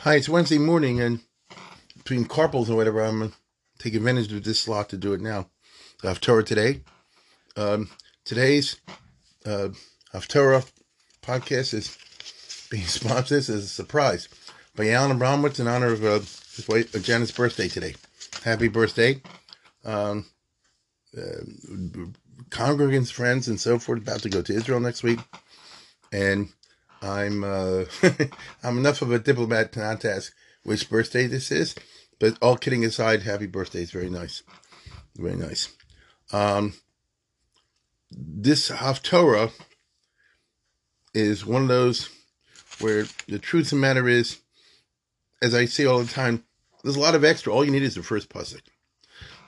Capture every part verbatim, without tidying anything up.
Hi, it's Wednesday morning, and between carpals or whatever, I'm going to take advantage of this slot to do it now. The Haftarah today. Um, today's uh, Haftarah podcast is being sponsored as a surprise by Alan Bromwitz in honor of uh, his wife, uh, Janet's birthday today. Happy birthday. Um, uh, congregants, friends, and so forth, about to go to Israel next week. And I'm uh, I'm enough of a diplomat to not ask which birthday this is, but all kidding aside, happy birthday is very nice, very nice. Um, this Haftarah is one of those where the truth of the matter is, as I say all the time, there's a lot of extra. All you need is the first pasuk.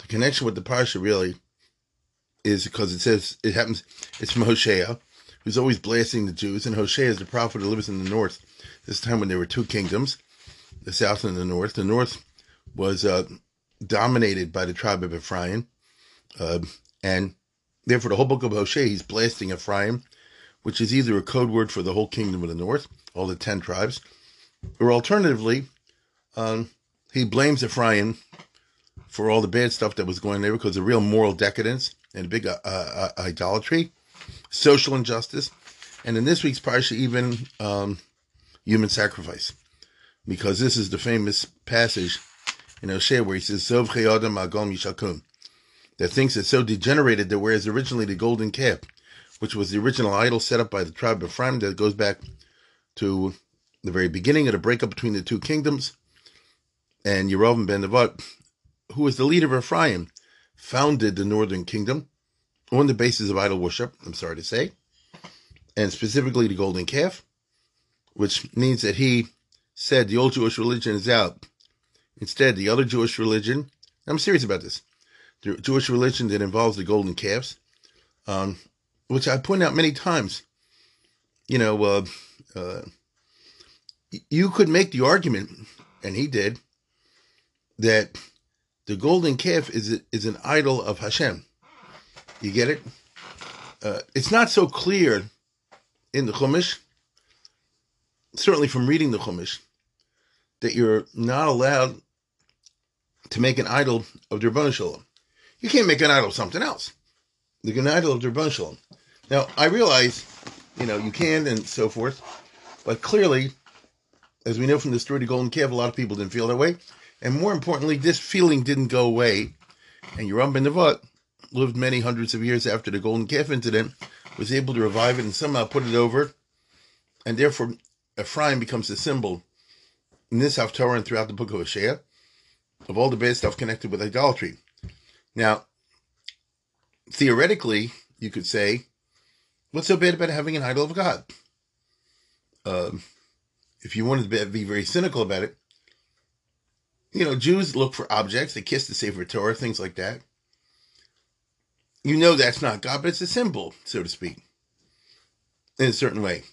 The connection with the Parsha really is because it says it happens. It's from Hosea, who's always blasting the Jews, and Hosea is the prophet who lives in the north. This time when there were two kingdoms, the south and the north. The north was uh, dominated by the tribe of Ephraim, uh, and therefore the whole book of Hosea, he's blasting Ephraim, which is either a code word for the whole kingdom of the north, all the ten tribes, or alternatively, um, he blames Ephraim for all the bad stuff that was going there because of real moral decadence and big uh, uh, idolatry, social injustice, and in this week's Parsha, even um, human sacrifice, because this is the famous passage in Hosea where he says, Zov Chayadam Agom Yishakum, that things are so degenerated that whereas originally the golden calf, which was the original idol set up by the tribe of Ephraim, that goes back to the very beginning of the breakup between the two kingdoms, and Yeravam ben Nevat, who was the leader of Ephraim, founded the northern kingdom on the basis of idol worship, I'm sorry to say, and specifically the golden calf, which means that he said the old Jewish religion is out. Instead, the other Jewish religion, I'm serious about this, the Jewish religion that involves the golden calves, um, which I point out many times, you know, uh, uh, you could make the argument, and he did, that the golden calf is, is an idol of Hashem. You get it? Uh, it's not so clear in the Chumash, certainly from reading the Chumash, that you're not allowed to make an idol of the Ribono Shel Olam. You can't make an idol of something else. Like an idol of the Ribono Shel Olam. Now, I realize, you know, you can and so forth, but clearly, as we know from the story of the golden calf, a lot of people didn't feel that way. And more importantly, this feeling didn't go away. And Yeravam ben Nevat lived many hundreds of years after the golden calf incident, was able to revive it and somehow put it over. And therefore, Ephraim becomes a symbol in this Haftarah and throughout the book of Hosea of all the bad stuff connected with idolatry. Now, theoretically, you could say, what's so bad about having an idol of God? Um, if you wanted to be very cynical about it, you know, Jews look for objects, they kiss the sacred Torah, things like that. You know that's not God, but it's a symbol, so to speak, in a certain way.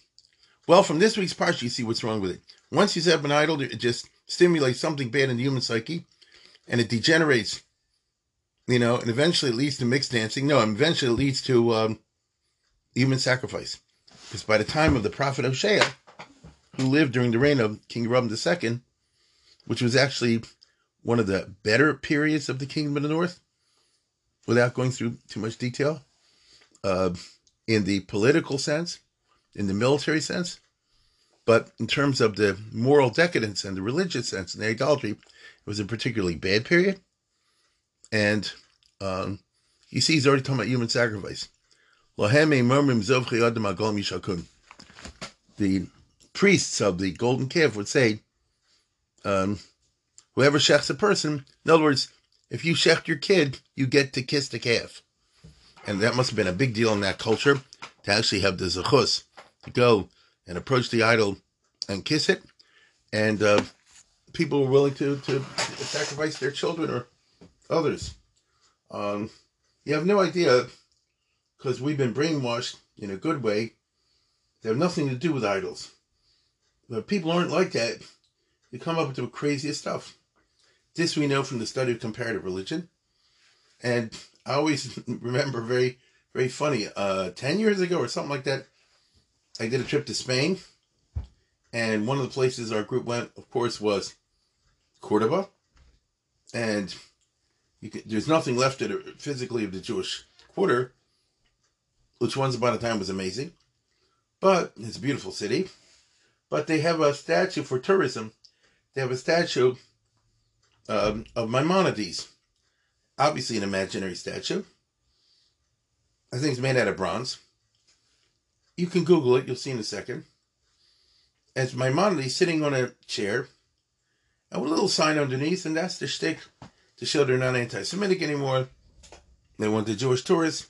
Well, from this week's Parsha, you see what's wrong with it. Once you set up an idol, it just stimulates something bad in the human psyche, and it degenerates, you know, and eventually it leads to mixed dancing. No, eventually it leads to um, human sacrifice. Because by the time of the prophet Hosea, who lived during the reign of King Jeroboam the Second, which was actually one of the better periods of the Kingdom of the North, without going through too much detail, uh, in the political sense, in the military sense, but in terms of the moral decadence and the religious sense and the idolatry, it was a particularly bad period. And um, you see he's already talking about human sacrifice. The priests of the golden calf would say, um, whoever shechts a person, in other words, if you shecht your kid, you get to kiss the calf. And that must have been a big deal in that culture to actually have the zechus to go and approach the idol and kiss it, and uh, people were willing to, to sacrifice their children or others. Um, you have no idea, because we've been brainwashed in a good way. They have nothing to do with idols. But people aren't like that. They come up with the craziest stuff. This we know from the study of comparative religion. And I always remember very, very funny. Uh, ten years ago or something like that, I did a trip to Spain. And one of the places our group went, of course, was Cordoba. And you could, there's nothing left of it, physically of the Jewish quarter, which once upon a time was amazing. But it's a beautiful city. But they have a statue for tourism. They have a statue um, of Maimonides. Obviously an imaginary statue. I think it's made out of bronze. You can Google it. You'll see in a second. As Maimonides sitting on a chair, and with a little sign underneath, and that's the shtick to show they're not anti-Semitic anymore. They want the Jewish tourists.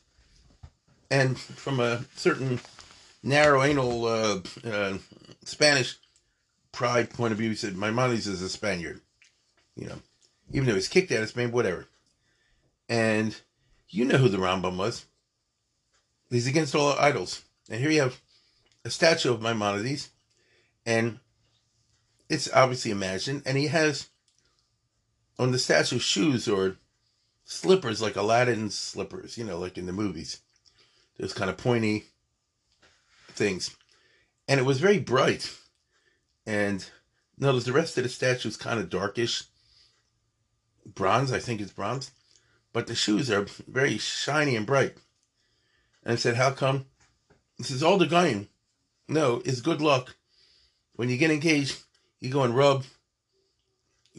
And from a certain narrow anal uh, uh, Spanish pride point of view, he said, Maimonides is a Spaniard. You know, even though he's kicked out of Spain, whatever. And you know who the Rambam was. He's against all idols. And here you have a statue of Maimonides. And it's obviously imagined. And he has on the statue shoes or slippers, like Aladdin's slippers, you know, like in the movies. Those kind of pointy things. And it was very bright. And notice the rest of the statue is kind of darkish. Bronze, I think it's bronze. But the shoes are very shiny and bright. And I said, how come? He says, all the guy no is good luck. When you get engaged, you go and rub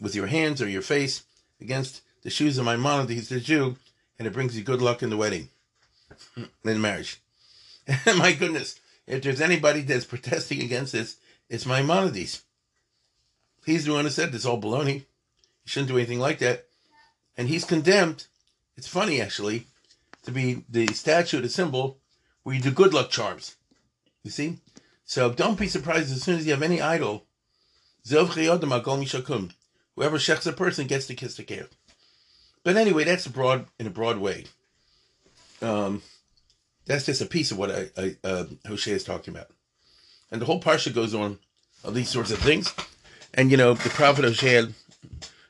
with your hands or your face against the shoes of Maimonides, the Jew, and it brings you good luck in the wedding, in the marriage. And my goodness, if there's anybody that's protesting against this, it's Maimonides. He's the one who said this all baloney. You shouldn't do anything like that. And he's condemned, it's funny actually, to be the statue, the symbol, where you do good luck charms. You see? So don't be surprised as soon as you have any idol. Whoever shechs a person gets to kiss the calf. But anyway, that's broad, in a broad way. Um, that's just a piece of what I, I, uh, Hosea is talking about. And the whole Parsha goes on of these sorts of things. And, you know, the prophet Hosea,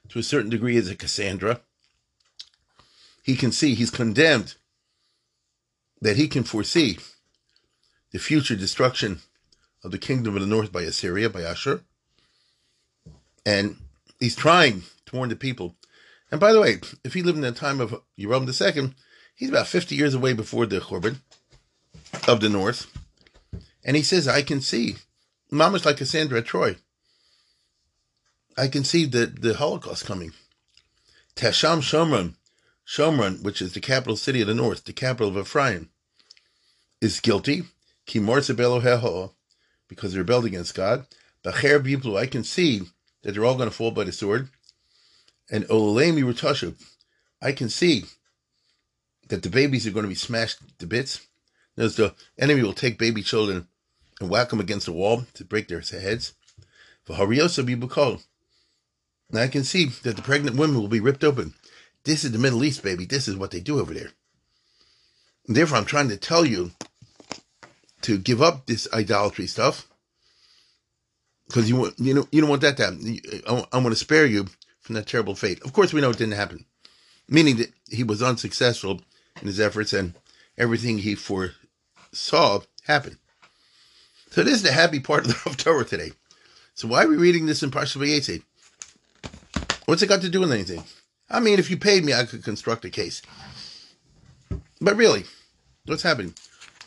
to a certain degree, is a Cassandra. He can see, he's condemned, that he can foresee the future destruction of the kingdom of the north by Assyria, by Ashur. And he's trying to warn the people. And by the way, if he lived in the time of Jeroboam the Second, he's about fifty years away before the Churban of the north. And he says, I can see, Mama's like Cassandra at Troy. I can see the, the Holocaust coming. Tasham Shomron, Shomron, which is the capital city of the north, the capital of Ephraim, is guilty. Ki Morsabelo Heho, because they rebelled against God. Bacher Biblu, I can see that they're all going to fall by the sword. And Olalemi Rutashu, I can see that the babies are going to be smashed to bits. Notice the enemy will take baby children and whack them against the wall to break their heads. V'hariosa Bibukol. Now I can see that the pregnant women will be ripped open. This is the Middle East, baby. This is what they do over there. And therefore, I'm trying to tell you to give up this idolatry stuff, because you want, you know, you don't want that to happen. I want to spare you from that terrible fate. Of course, we know it didn't happen, meaning that he was unsuccessful in his efforts, and everything he foresaw happened. So this is the happy part of the Torah today. So why are we reading this in Parsha Vayetze? What's it got to do with anything? I mean, if you paid me, I could construct a case. But really, what's happening?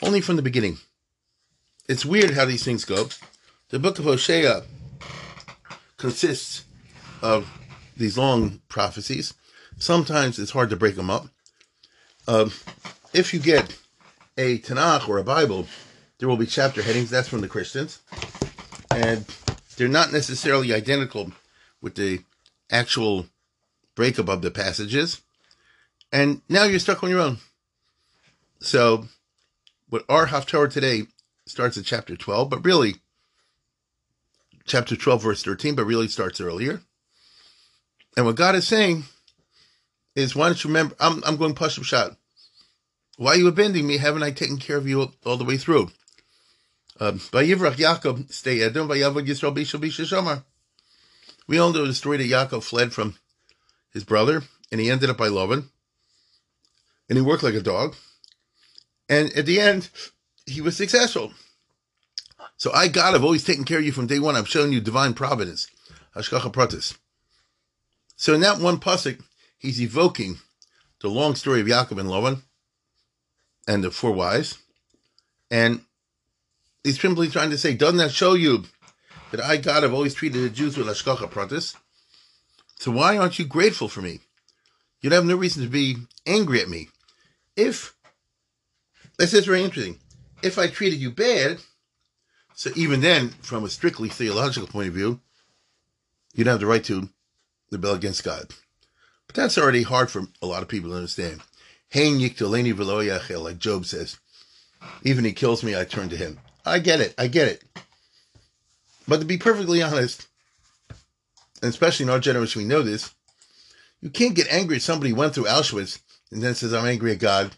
Only from the beginning. It's weird how these things go. The book of Hosea consists of these long prophecies. Sometimes it's hard to break them up. Um, if you get a Tanakh or a Bible, there will be chapter headings. That's from the Christians. And they're not necessarily identical with the actual breakup of the passages. And now you're stuck on your own. So what our Haftarah today starts at chapter twelve, but really chapter twelve, verse thirteen, but really starts earlier. And what God is saying is, why don't you remember, I'm, I'm going Pasuk shot. Why are you abandoning me? Haven't I taken care of you all, all the way through? Um, we all know the story that Yaakov fled from his brother, and he ended up by Lovan, and he worked like a dog, and at the end, he was successful. So I, God, have always taken care of you from day one. I'm showing you divine providence, Hashgacha pratis. So in that one pasuk, he's evoking the long story of Yaakov and Lovan, and the four wives, and he's simply trying to say, doesn't that show you that I, God, have always treated the Jews with Hashgacha pratis? So why aren't you grateful for me? You'd have no reason to be angry at me. If, this is very interesting, if I treated you bad, so even then, from a strictly theological point of view, you'd have the right to rebel against God. But that's already hard for a lot of people to understand. Like Job says, even he kills me, I turn to him. I get it. I get it. But to be perfectly honest, and especially in our generation, we know this, you can't get angry at somebody who went through Auschwitz and then says, I'm angry at God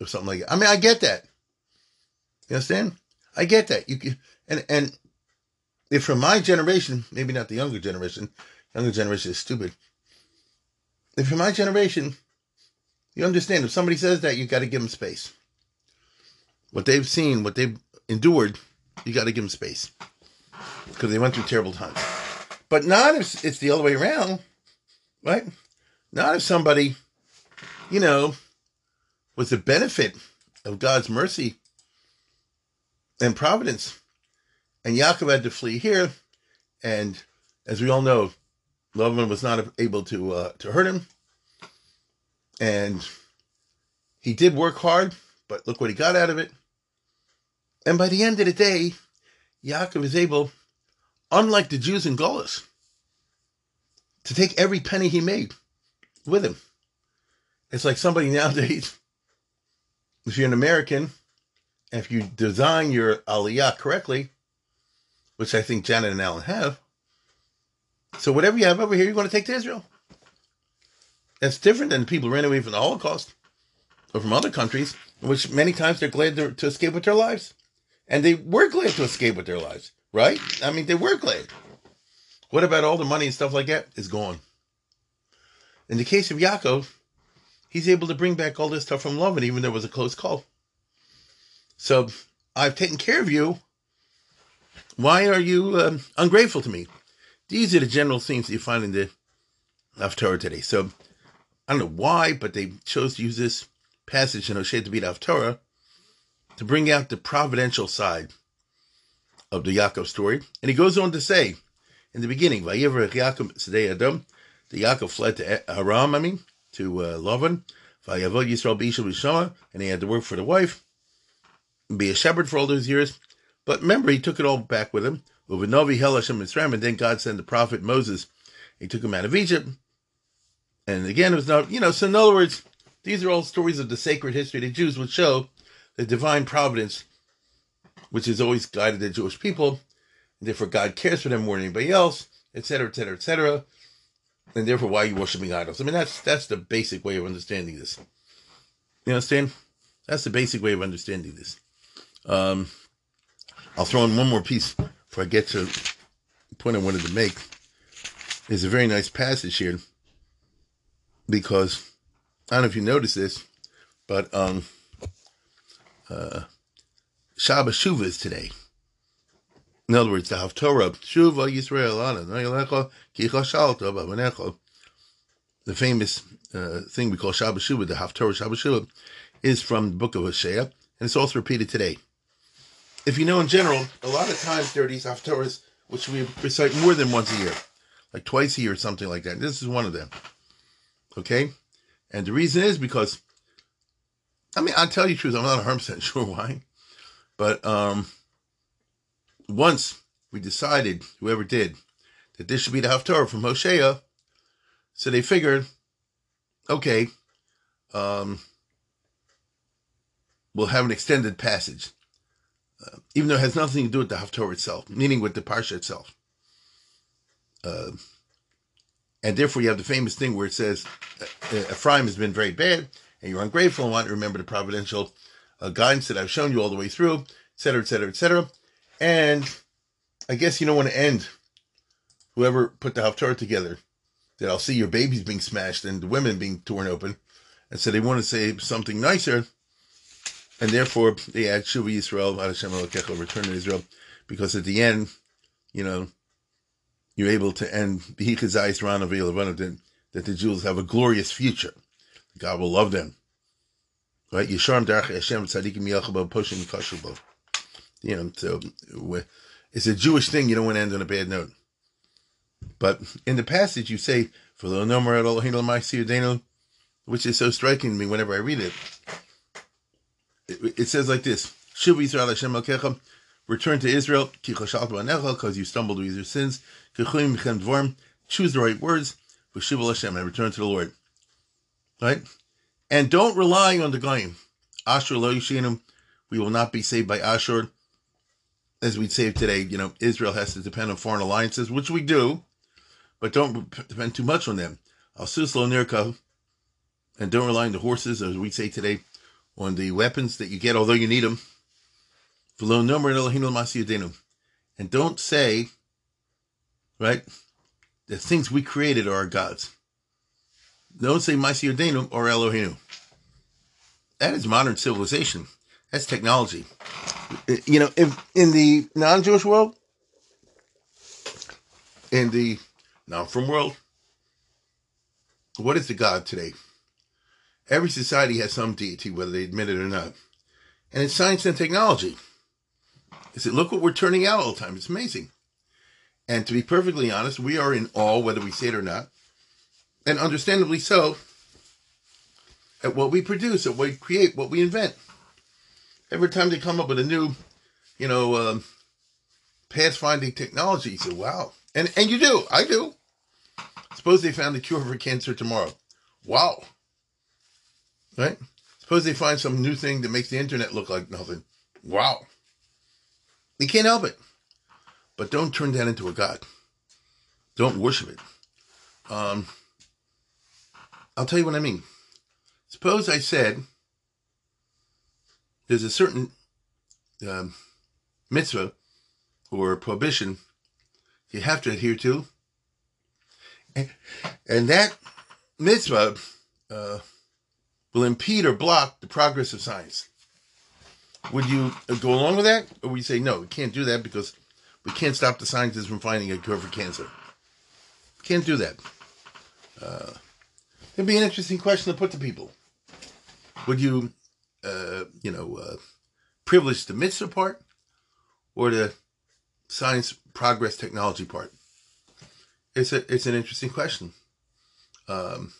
or something like that. I mean, I get that. You understand? I get that. You can, and, and if from my generation, maybe not the younger generation, younger generation is stupid. If from my generation, you understand, if somebody says that, you got to give them space. What they've seen, what they've endured, you got to give them space because they went through terrible times. But not if it's the other way around, right? Not if somebody, you know, was the benefit of God's mercy and providence, and Yaakov had to flee here, and as we all know, Lovan was not able to uh, to hurt him, and he did work hard, but look what he got out of it. And by the end of the day, Yaakov is able, unlike the Jews in Gullahs, to take every penny he made with him. It's like somebody nowadays, if you're an American, and if you design your aliyah correctly, which I think Janet and Alan have, so whatever you have over here, you're going to take to Israel. That's different than the people who ran away from the Holocaust or from other countries, in which many times they're glad to, to escape with their lives. And they were glad to escape with their lives, right? I mean, they were glad. What about all the money and stuff like that? It's gone. In the case of Yaakov, he's able to bring back all this stuff from Lovan, even though it was a close call. So, I've taken care of you. Why are you um, ungrateful to me? These are the general themes that you find in the Haftarah today. So, I don't know why, but they chose to use this passage in Hosea to be the Haftarah, to bring out the providential side of the Yaakov story. And he goes on to say, in the beginning, Vayivrach Yaakov Sadei Adam, the Yaakov fled to Aram, I mean, to uh, Lovan, Vayavod Yisrael B'Isha B'Shama, and he had to work for the wife, be a shepherd for all those years. But remember, he took it all back with him. Uvenovi Hel Hashem Mitzrayim, and then God sent the prophet Moses. He took him out of Egypt. And again, it was not, you know, so in other words, these are all stories of the sacred history the Jews would show, the divine providence, which has always guided the Jewish people, and therefore God cares for them more than anybody else, et cetera, et cetera, et cetera, and therefore why are you worshiping idols? I mean, that's that's the basic way of understanding this. You understand? That's the basic way of understanding this. Um, I'll throw in one more piece before I get to the point I wanted to make. There's a very nice passage here, because, I don't know if you noticed this, but, um... Uh, Shabbat Shuvah is today. In other words, the Haftorah, Shuvah Yisrael Ana, Ki Chashalta B'Avanecha. The famous uh, thing we call Shabbat Shuvah, the Haftorah Shabbat Shuvah, is from the book of Hosea, and it's also repeated today. If you know in general, a lot of times there are these Haftorahs which we recite more than once a year, like twice a year or something like that. This is one of them. Okay? And the reason is because, I mean, I'll tell you the truth, I'm not one hundred percent sure why, but um, once we decided, whoever did, that this should be the Haftarah from Hosea, so they figured, okay, um, we'll have an extended passage, uh, even though it has nothing to do with the Haftarah itself, meaning with the Parsha itself. Uh, and therefore you have the famous thing where it says, Ephraim has been very bad, and you're ungrateful and want to remember the providential uh, guidance that I've shown you all the way through, et cetera, et cetera, et cetera. And I guess you don't want to end, whoever put the Haftarah together, that I'll see your babies being smashed and the women being torn open. And so they want to say something nicer, and therefore they add Shuvah Yisrael, Hashem Elokecha, return to Israel, because at the end, you know, you're able to end that the Jews have a glorious future. God will love them, right? Yisharim Darach Hashem Tzadikim Yalchabo Poshim Kashubo. You know, so it's a Jewish thing. You don't want to end on a bad note. But in the passage, you say for the number at all handle my Siudeno, which is so striking to me whenever I read it. It, it says like this: Shuv Yisrael Hashem Alkechem, return to Israel, ki chashaltu b'anecha, because you stumbled with your sins. Kichulim mechem dvorim, choose the right words. V'shuv Hashem, and return to the Lord. Right, and don't rely on the Goyim. Ashur lo yishinum, we will not be saved by Ashur. As we'd say today, you know, Israel has to depend on foreign alliances, which we do, but don't depend too much on them. Alsus lo nirkav, and don't rely on the horses, as we say today, on the weapons that you get, although you need them. V'lo nomer Elohim lo ma'aseh yadenu, and don't say, right, the things we created are our gods. Don't say Ma'aseh Yadenu or Eloheinu. That is modern civilization. That's technology. You know, if in the non-Jewish world, in the non-from world, what is the God today? Every society has some deity, whether they admit it or not. And it's science and technology. It's it, look what we're turning out all the time. It's amazing. And to be perfectly honest, we are in awe, whether we say it or not, and understandably so, at what we produce, at what we create, what we invent. Every time they come up with a new, you know, um, pathfinding technology, you say, wow. And and you do. I do. Suppose they found a cure for cancer tomorrow. Wow. Right? Suppose they find some new thing that makes the internet look like nothing. Wow. You can't help it. But don't turn that into a god. Don't worship it. Um... I'll tell you what I mean. Suppose I said there's a certain um, mitzvah or prohibition you have to adhere to, and, and that mitzvah uh, will impede or block the progress of science. Would you go along with that? Or would you say, no, we can't do that because we can't stop the scientists from finding a cure for cancer? Can't do that. Uh... It'd be an interesting question to put to people. Would you, uh, you know, uh, privilege the mitzvah part or the science, progress, technology part? It's a, it's an interesting question. Um,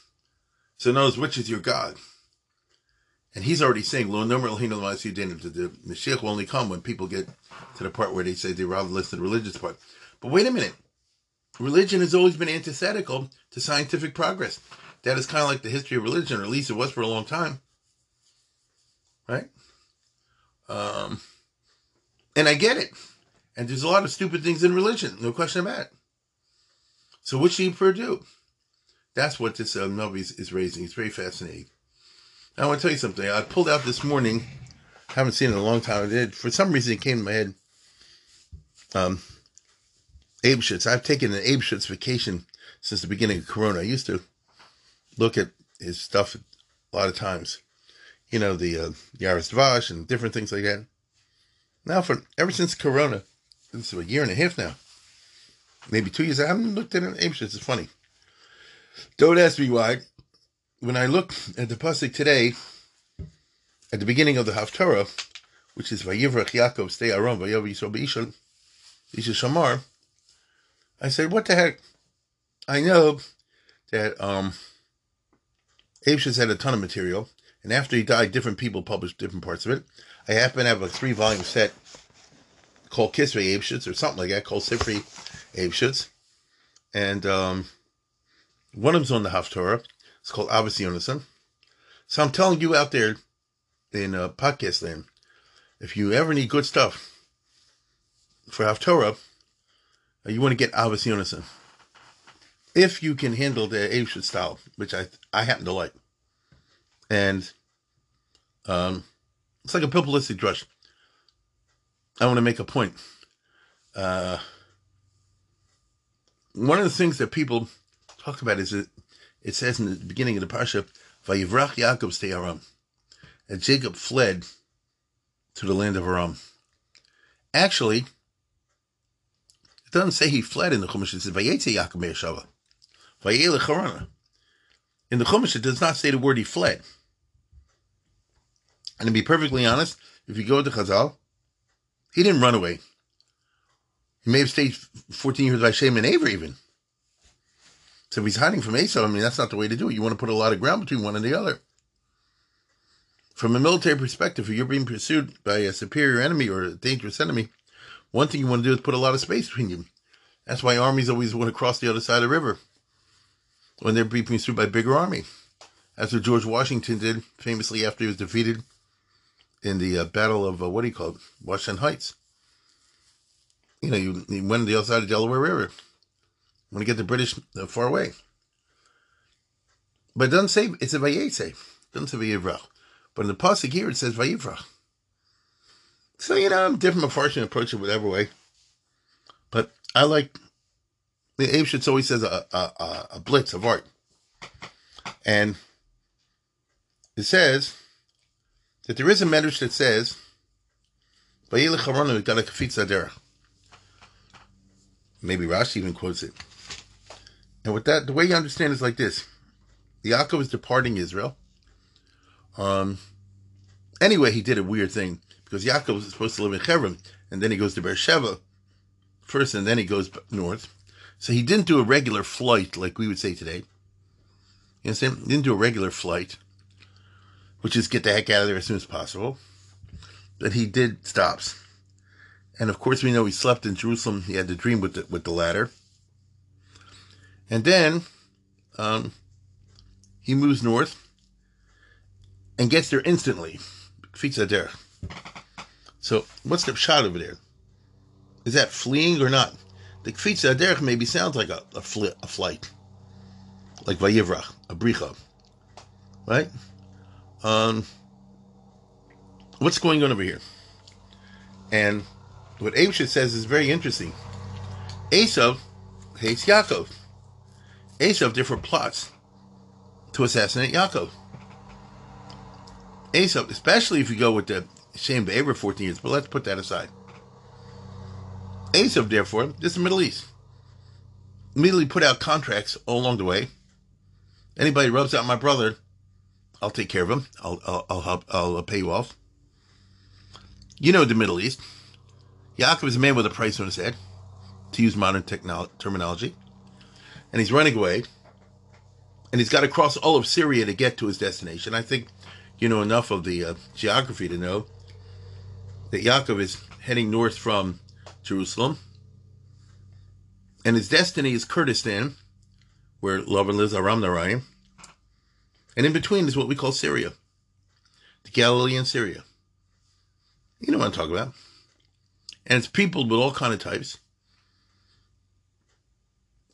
so knows which is your God, and he's already saying, "Lo nomer Elohim lo ma'aseh yadenu." The Mashiach will only come when people get to the part where they say they rather listen to the religious part. But wait a minute, religion has always been antithetical to scientific progress. That is kind of like the history of religion, or at least it was for a long time, right? Um, and I get it. And there's a lot of stupid things in religion, no question about it. So what should you pursue? That's what this um, novel is, is raising. It's very fascinating. Now, I want to tell you something. I pulled out this morning. I haven't seen it in a long time. I did. For some reason, it came to my head. Um, Eybeschutz. I've taken an Eybeschutz vacation since the beginning of Corona. I used to look at his stuff a lot of times, you know, the uh, Yaris Dvash and different things like that. Now, for ever since Corona, this is a year and a half now, maybe two years, I haven't looked at an Eybeschutz. It's funny. Don't ask me why. When I look at the Pasuk today, at the beginning of the Haftarah, which is Vayivrach Yaakov stay Aram Vayav Yisrael B'Ishon, Yisrael Shamar, I said, what the heck? I know that um. Eybeschutz had a ton of material, and after he died, different people published different parts of it. I happen to have a three-volume set called Kisrei Eybeschutz, or something like that, called Sifri Eybeschutz. And um, one of them's on the Haftarah. It's called Abbas Yonassam. So I'm telling you out there in uh, podcast land, if you ever need good stuff for Haftarah, you want to get Abbas Yonassam. if you can handle the Eybeschutz style, which I I happen to like. And um, it's like a Pilpulistic drush. I want to make a point. Uh, one of the things that people talk about is that it says in the beginning of the Parsha, Vayivrach Yaakov stay Aram. And Jacob fled to the land of Aram. Actually, it doesn't say he fled in the Chumash. It says Vayetze Yaakov me'eshava. Vayelech Harana. In the Chumash, it does not say the word he fled. And to be perfectly honest, if you go to Chazal, he didn't run away. He may have stayed fourteen years by Shem and Aver even. So if he's hiding from Esau, I mean, that's not the way to do it. You want to put a lot of ground between one and the other. From a military perspective, if you're being pursued by a superior enemy or a dangerous enemy, one thing you want to do is put a lot of space between you. That's why armies always want to cross the other side of the river when they're being pursued by a bigger army. That's what George Washington did, famously, after he was defeated in the uh, Battle of, uh, what do you call it, Washington Heights. You know, you, you went on the other side of the Delaware River. You want to get the British uh, far away. But it doesn't say, it's a Vayetze. It doesn't say Vayivrach. But in the Pasuk here, it says Vayivrach. So, you know, I'm different approach and approach it whatever way. But I like, the Eybeschutz always says a, a, a, a blitz of art. And it says that there is a medrash that says, Vayelech Harana v'gala Kafizat haderech. Maybe Rashi even quotes it. And with that, the way you understand is like this. Yaakov is departing Israel. Um, anyway, he did a weird thing, because Yaakov was supposed to live in Hebron, and then he goes to Beersheba first, and then he goes north. So he didn't do a regular flight, like we would say today. You understand? He didn't do a regular flight, which is get the heck out of there as soon as possible. But he did stops. And of course, we know he slept in Jerusalem. He had the dream with the, with the ladder. And then um, he moves north and gets there instantly. Kafizat haderech. So what's the pshat over there? Is that fleeing or not? The Kafizat haderech maybe sounds like a a, fl- a flight, like Vayivrach, a bricha, right? Um, what's going on over here? And what Eybeschutz says is very interesting. Esau hates Yaakov. Esau different plots to assassinate Yaakov. Esau, especially if you go with the Shem and Aver fourteen years, but let's put that aside. Esau, therefore, this is the Middle East. Immediately put out contracts all along the way. Anybody rubs out my brother, I'll take care of him. I'll I'll I'll, help, I'll pay you off. You know the Middle East. Yaakov is a man with a price on his head, to use modern technolo- terminology. And he's running away. And he's got to cross all of Syria to get to his destination. I think you know enough of the uh, geography to know that Yaakov is heading north from Jerusalem. And his destiny is Kurdistan, where Lovan lives, Aram Narayim. And in between is what we call Syria, the Galilean Syria. You know what I'm talking about. And it's peopled with all kinds of types.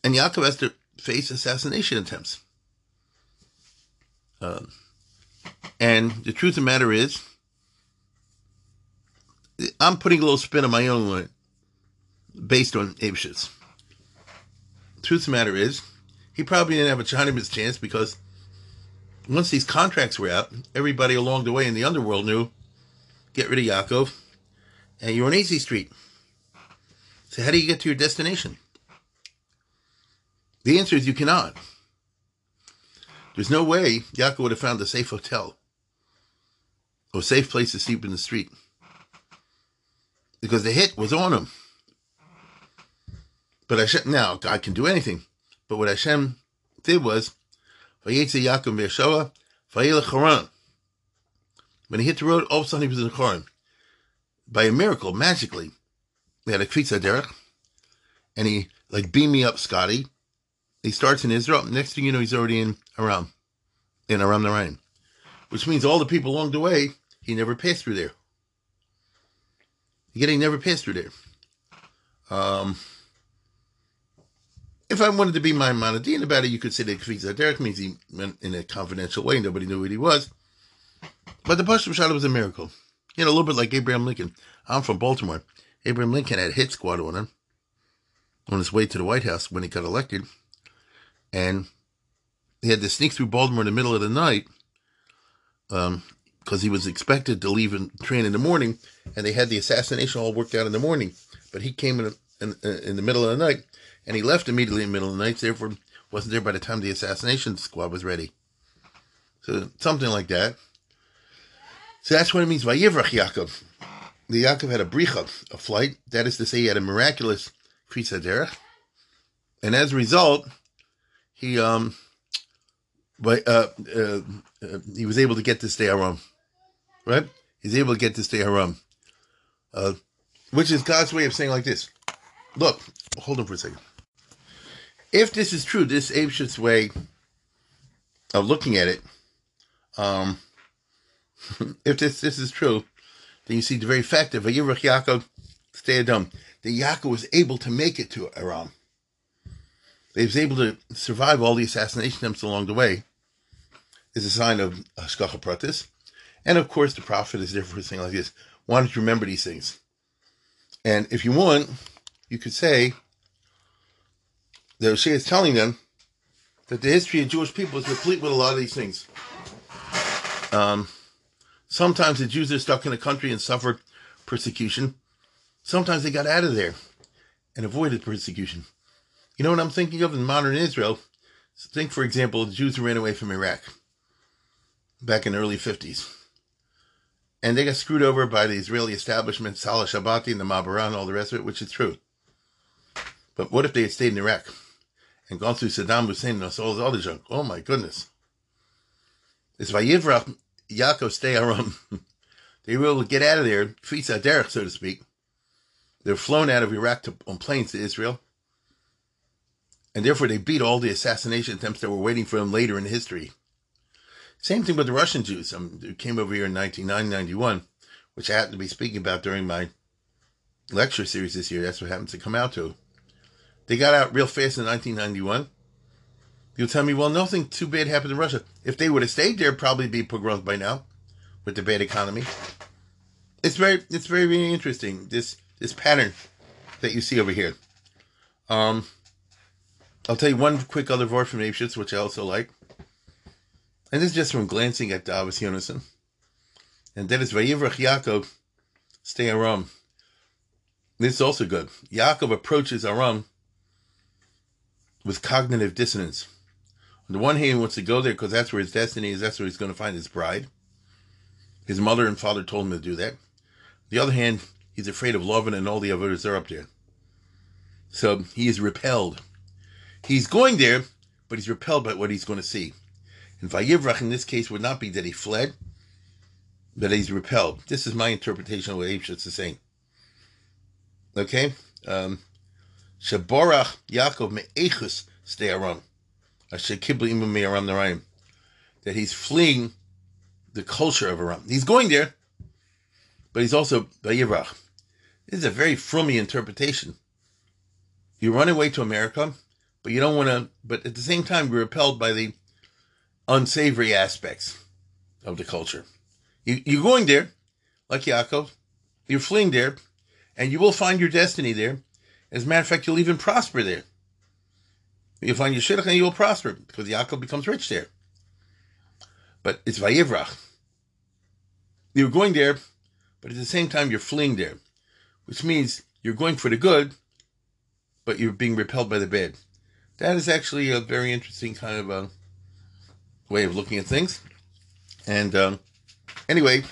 And Yaakov has to face assassination attempts. Um, and the truth of the matter is, I'm putting a little spin on my own one based on Eybeschutz. The truth of the matter is, he probably didn't have a shot at his chance, because once these contracts were out, everybody along the way in the underworld knew, get rid of Yaakov, and you're on easy street. So how do you get to your destination? The answer is you cannot. There's no way Yaakov would have found a safe hotel or a safe place to sleep in the street, because the hit was on him. But Hashem, now God can do anything. But what Hashem did was, Vayetze Yaakov Beersheva, Vayelech Haran. When he hit the road, all of a sudden he was in Haran. By a miracle, magically, we had a Kafizat haderech, and he, like, beam me up, Scotty. He starts in Israel. Next thing you know, he's already in Aram, in Aram Narayim, which means all the people along the way, he never passed through there. Yet he never passed through there. Um, If I wanted to be Maimonidean about it, you could say that Kafizat haderech means he went in a confidential way. Nobody knew what he was. But the Parsha B'Shalom was a miracle. You know, a little bit like Abraham Lincoln. I'm from Baltimore. Abraham Lincoln had a hit squad on him on his way to the White House when he got elected. And he had to sneak through Baltimore in the middle of the night um, because he was expected to leave a train in the morning. And they had the assassination all worked out in the morning. But he came in, in, in the middle of the night. And he left immediately in the middle of the night, so therefore wasn't there by the time the assassination squad was ready. So something like that. So that's what it means by Vayivrach Yaakov. The Yaakov had a bricha, a flight. That is to say, he had a miraculous Kafizat haderech. And as a result, he um, by, uh, uh, uh, he was able to get this day Aram. Right? He's able to get this day Aram. Uh, which is God's way of saying like this. Look, hold on for a second. If this is true, this Eybeschutz way of looking at it, um, if this this is true, then you see the very fact that Vayivrach Yaakov, stay Adam, that Yaakov was able to make it to Aram. He was able to survive all the assassination attempts along the way, is a sign of Hashgacha pratis. And of course, the prophet is there for a thing like this. Why don't you remember these things? And if you want, you could say that Hosea is telling them that the history of Jewish people is replete with a lot of these things. Um, sometimes the Jews are stuck in a country and suffered persecution. Sometimes they got out of there and avoided persecution. You know what I'm thinking of in modern Israel? Think, for example, of the Jews who ran away from Iraq back in the early fifties. And they got screwed over by the Israeli establishment, Salah Shabbati and the Mabaran and all the rest of it, which is true. But what if they had stayed in Iraq and gone through Saddam Hussein and all this other junk? Oh, my goodness. It's Vayivrach Yaakov stay Aram. They were able to get out of there, Kafizat haderech, so to speak. They were flown out of Iraq to, on planes to Israel. And therefore, they beat all the assassination attempts that were waiting for them later in history. Same thing with the Russian Jews um, who came over here in nineteen ninety-one, which I happened to be speaking about during my lecture series this year. That's what happens to come out to. They got out real fast in nineteen ninety-one. You'll tell me, well, nothing too bad happened in Russia. If they would have stayed there, probably be pogroms by now with the bad economy. It's very, it's very, very interesting, this this pattern that you see over here. Um, I'll tell you one quick other word from Eybeschutz, which I also like. And this is just from glancing at the Abbas Yonassam. And that is Vayivrach Yaakov stay Aram. This is also good. Yaakov approaches Aram with cognitive dissonance. On the one hand, he wants to go there because that's where his destiny is. That's where he's going to find his bride. His mother and father told him to do that. On the other hand, he's afraid of Lovan and all the others are up there. So he is repelled. He's going there, but he's repelled by what he's going to see. And Vayivrach in this case would not be that he fled, but he's repelled. This is my interpretation of what Eybeschutz is saying. Okay? Um... Shaborach Yaakov me'echus stay Aram, asher kiblu imu me'aram narayim, that he's fleeing the culture of Aram. He's going there, but he's also Vayivrach. This is a very frummy interpretation. You run away to America, but you don't want to. But at the same time, you're repelled by the unsavory aspects of the culture. You, you're going there, like Yaakov. You're fleeing there, and you will find your destiny there. As a matter of fact, you'll even prosper there. You'll find your shidduch and you'll prosper because Yaakov becomes rich there. But it's Vayivrach. You're going there, but at the same time, you're fleeing there, which means you're going for the good, but you're being repelled by the bad. That is actually a very interesting kind of a way of looking at things. And um, anyway,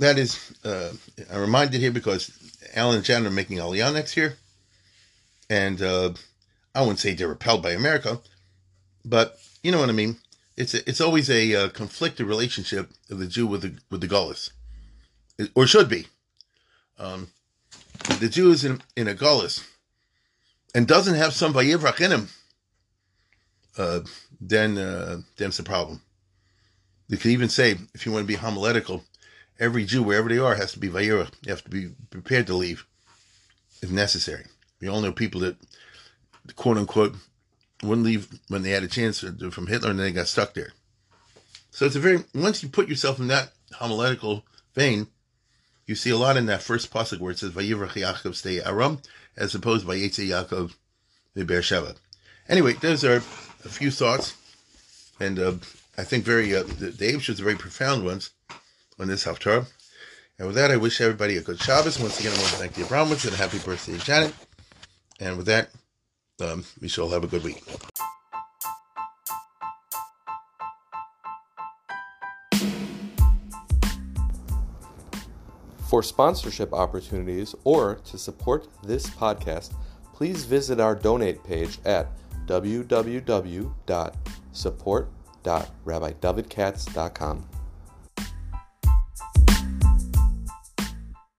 that is, uh, I'm reminded here because Alan and Janet are making Aliyah next year, and uh, I wouldn't say they're repelled by America, but you know what I mean. It's a, it's always a uh, conflicted relationship of the Jew with the with the Gullahs, it, or should be. Um, the Jew is in, in a Gullahs, and doesn't have some Vayivrach in him. Uh, then uh, that's the problem. You could even say, if you want to be homiletical, every Jew, wherever they are, has to be Vayirach. They have to be prepared to leave if necessary. We all know people that quote unquote, wouldn't leave when they had a chance from Hitler, and then they got stuck there. So it's a very, once you put yourself in that homiletical vein, you see a lot in that first pasuk where it says Vayivrach Yaakov stay Aram, as opposed to Vayetze Yaakov Beersheba. Anyway, those are a few thoughts, and uh, I think very uh, the, the Eybeschutz are very profound ones on this Haftarah. And with that, I wish everybody a good Shabbos. Once again, I want to thank the Abraham Lincoln, and a happy birthday to Janet. And with that, um, we shall have a good week. For sponsorship opportunities or to support this podcast, please visit our donate page at w w w dot support dot rabbi david katz dot com.